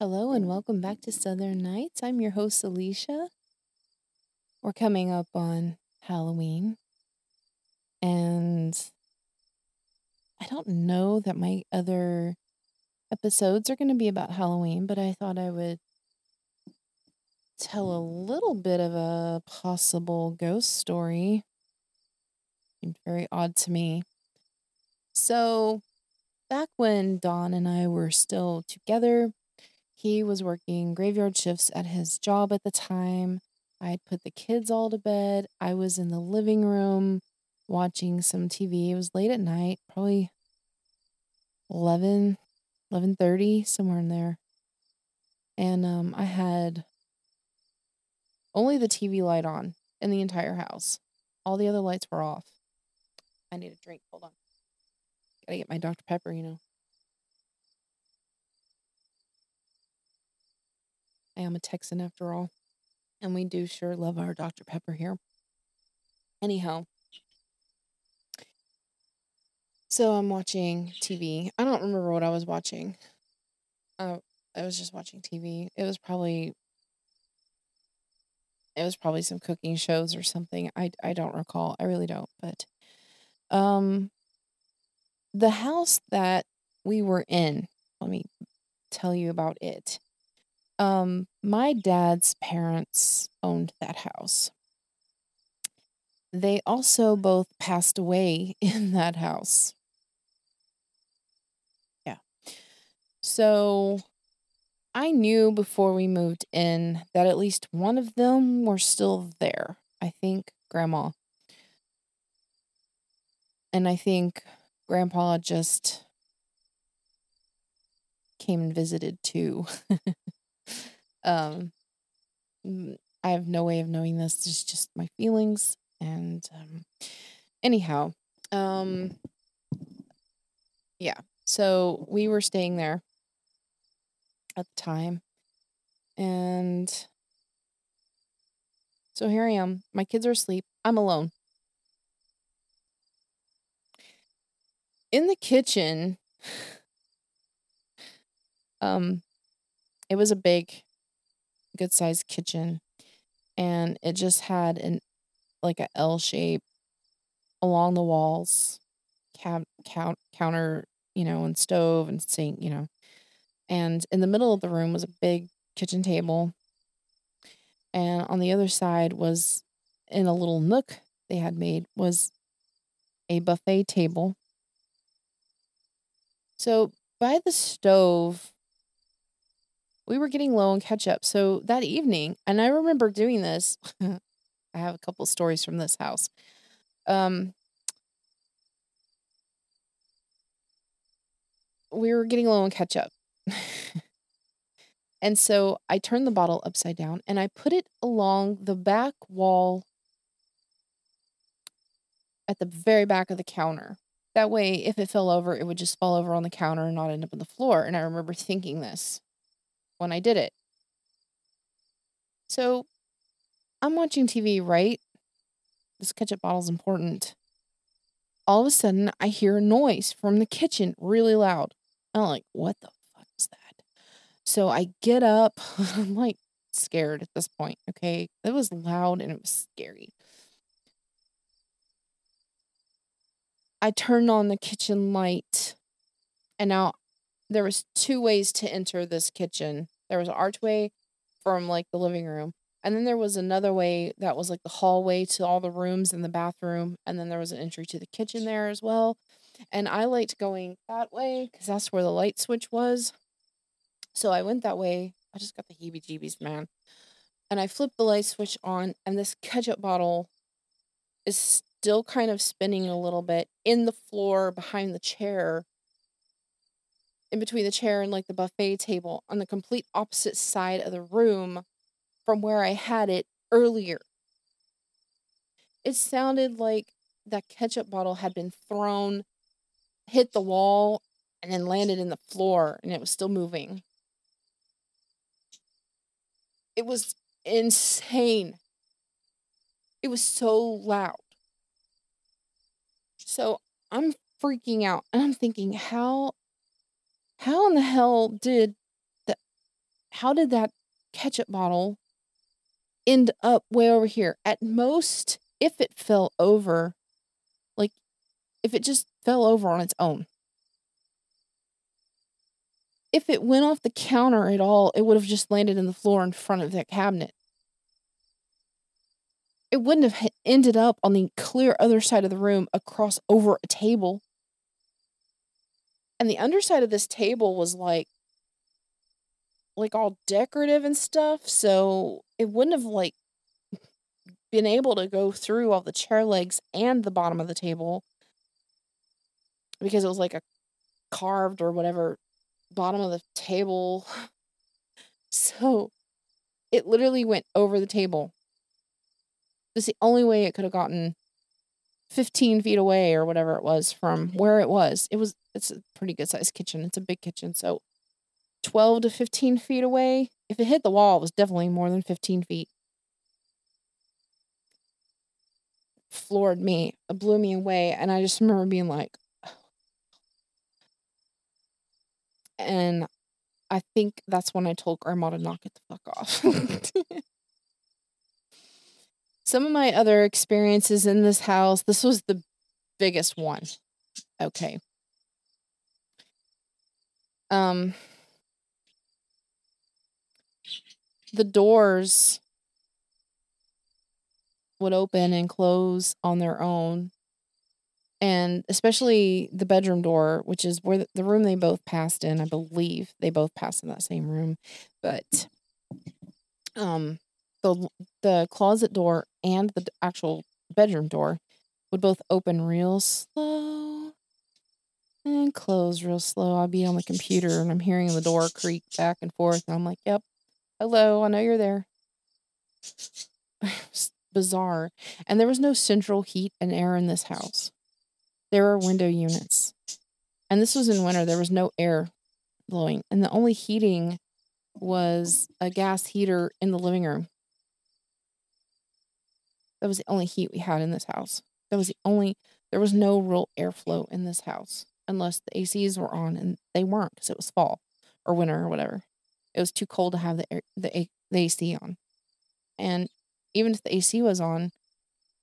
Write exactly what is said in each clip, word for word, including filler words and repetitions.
Hello and welcome back to Southern Nights. I'm your host, Alicia. We're coming up on Halloween, and I don't know that my other episodes are going to be about Halloween, but I thought I would tell a little bit of a possible ghost story. Seemed very odd to me. So, back when Don and I were still together, he was working graveyard shifts at his job at the time. I had put the kids all to bed. I was in the living room watching some T V. It was late at night, probably eleven, eleven thirty, somewhere in there. And um, I had only the T V light on in the entire house. All the other lights were off. I need a drink. Hold on. Gotta get my Doctor Pepper, you know. I am a Texan after all. And we do sure love our Doctor Pepper here. Anyhow. So I'm watching T V. I don't remember what I was watching. Uh, I was just watching T V. It was probably... It was probably some cooking shows or something. I, I don't recall. I really don't. But um, the house that we were in, let me tell you about it. Um, my dad's parents owned that house. They also both passed away in that house. Yeah. So I knew before we moved in that at least one of them were still there. I think Grandma. And I think Grandpa just came and visited too. um, I have no way of knowing this. It's just my feelings. And um, anyhow, um, yeah. So we were staying there at the time, and so here I am, my kids are asleep, I'm alone. In the kitchen, um, it was a big, good-sized kitchen, and it just had an, like, an L shape along the walls, cab- count, counter, you know, and stove and sink, you know. And in the middle of the room was a big kitchen table. And on the other side was, in a little nook they had made, was a buffet table. So by the stove, we were getting low on ketchup. So that evening, and I remember doing this. I have a couple stories from this house. Um, we were getting low on ketchup. And so I turned the bottle upside down and I put it along the back wall at the very back of the counter. That way, if it fell over, it would just fall over on the counter and not end up on the floor. And I remember thinking this when I did it. So I'm watching T V, right? This ketchup bottle's important. All of a sudden, I hear a noise from the kitchen really loud. I'm like, what the that. So I get up. I'm like scared at this point. Okay. It was loud and it was scary. I turned on the kitchen light, and now there was two ways to enter this kitchen. There was an archway from like the living room. And then there was another way that was like the hallway to all the rooms and the bathroom. And then there was an entry to the kitchen there as well. And I liked going that way because that's where the light switch was. So I went that way. I just got the heebie-jeebies, man. And I flipped the light switch on, and this ketchup bottle is still kind of spinning a little bit in the floor behind the chair, in between the chair and like the buffet table, on the complete opposite side of the room from where I had it earlier. It sounded like that ketchup bottle had been thrown, hit the wall, and then landed in the floor, and it was still moving. It was insane. It was so loud. So I'm freaking out, and I'm thinking, how, how in the hell did the how did that ketchup bottle end up way over here? At most, if it fell over, like if it just fell over on its own. If it went off the counter at all, it would have just landed in the floor in front of that cabinet. It wouldn't have ended up on the clear other side of the room across over a table. And the underside of this table was like, like all decorative and stuff. So it wouldn't have like been able to go through all the chair legs and the bottom of the table, because it was like a carved or whatever bottom of the table. So it literally went over the table. That's the only way it could have gotten fifteen feet away or whatever it was from where it was. It was, it's a pretty good sized kitchen. It's a big kitchen. So twelve to fifteen feet away. If it hit the wall, it was definitely more than fifteen feet. Floored me. It blew me away. And I just remember being like, oh. And I think that's when I told Grandma to knock it the fuck off. Some of my other experiences in this house, this was the biggest one. Okay. Um, the doors would open and close on their own. And especially the bedroom door, which is where the, the room they both passed in. I believe they both passed in that same room. But, um, the the closet door and the actual bedroom door would both open real slow and close real slow. I'd be on the computer and I'm hearing the door creak back and forth. And I'm like, yep, hello, I know you're there. It was bizarre. And there was no central heat and air in this house. There were window units. And this was in winter. There was no air blowing. And the only heating was a gas heater in the living room. That was the only heat we had in this house. That was the only, there was no real airflow in this house unless the A Cs were on, and they weren't because it was fall or winter or whatever. It was too cold to have the air, the, the A C on. And even if the A C was on,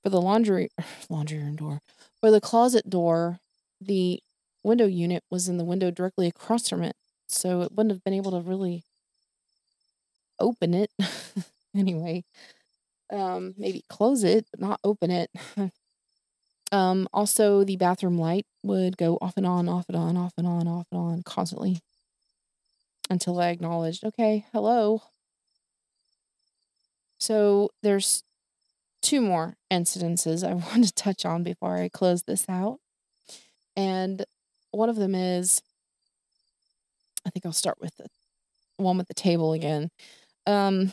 for the laundry, laundry room door, for the closet door, the window unit was in the window directly across from it. So it wouldn't have been able to really open it anyway. Um, maybe close it, but not open it. um, also, the bathroom light would go off and on, off and on, off and on, off and on constantly until I acknowledged, okay, hello. So there's two more incidences I want to touch on before I close this out. And one of them is, I think I'll start with the one with the table again. Um,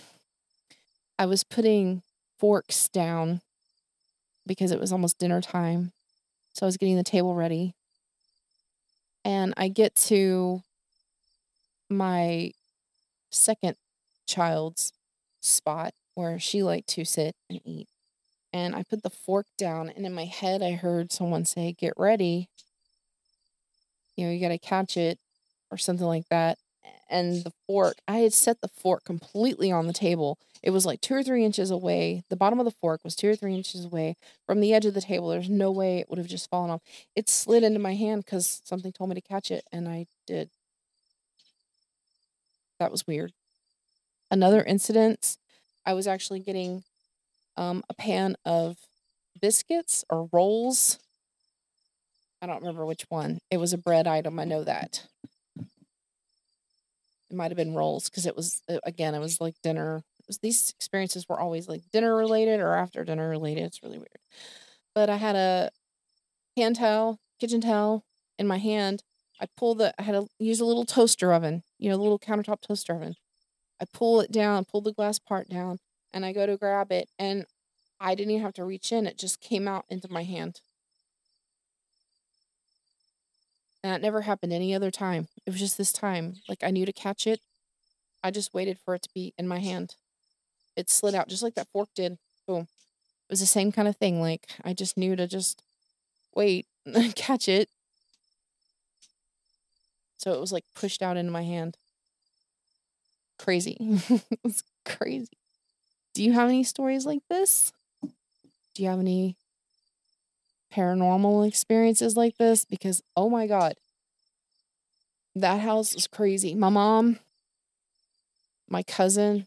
I was putting forks down because it was almost dinner time. So I was getting the table ready. And I get to my second child's spot where she liked to sit and eat. And I put the fork down. And in my head, I heard someone say, get ready. You know, you got to catch it or something like that. And the fork, I had set the fork completely on the table. It was like two or three inches away. The bottom of the fork was two or three inches away from the edge of the table. There's no way it would have just fallen off. It slid into my hand because something told me to catch it, and I did. That was weird. Another incident, I was actually getting um, a pan of biscuits or rolls. I don't remember which one. It was a bread item. I know that. Might have been rolls because it was, again, it was like dinner. It was, these experiences were always like dinner related or after dinner related. It's really weird. But I had a hand towel, kitchen towel in my hand. I pulled the, I had to use a little toaster oven, you know, a little countertop toaster oven. I pull it down, pull the glass part down, and I go to grab it, and I didn't even have to reach in. It just came out into my hand. And that never happened any other time. It was just this time. Like, I knew to catch it. I just waited for it to be in my hand. It slid out just like that fork did. Boom. It was the same kind of thing. Like, I just knew to just wait and catch it. So it was, like, pushed out into my hand. crazy. It's crazy. Do you have any stories like this? Do you have any paranormal experiences like this? Because, oh my God, that house is crazy. My mom, my cousin,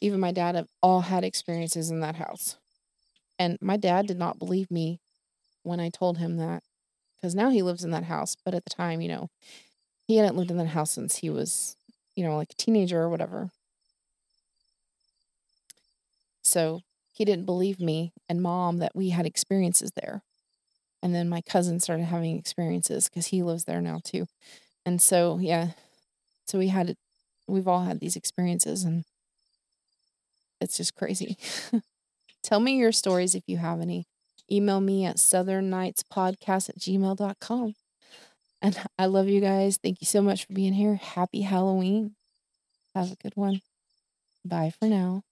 even my dad have all had experiences in that house. And my dad did not believe me when I told him that, because now he lives in that house. But at the time, you know, he hadn't lived in that house since he was, you know, like a teenager or whatever. So he didn't believe me and mom that we had experiences there. And then my cousin started having experiences because he lives there now too. And so, yeah, so we had, we've all had these experiences, and it's just crazy. Tell me your stories if you have any. Email me at southern nights podcast at gmail dot com. And I love you guys. Thank you so much for being here. Happy Halloween. Have a good one. Bye for now.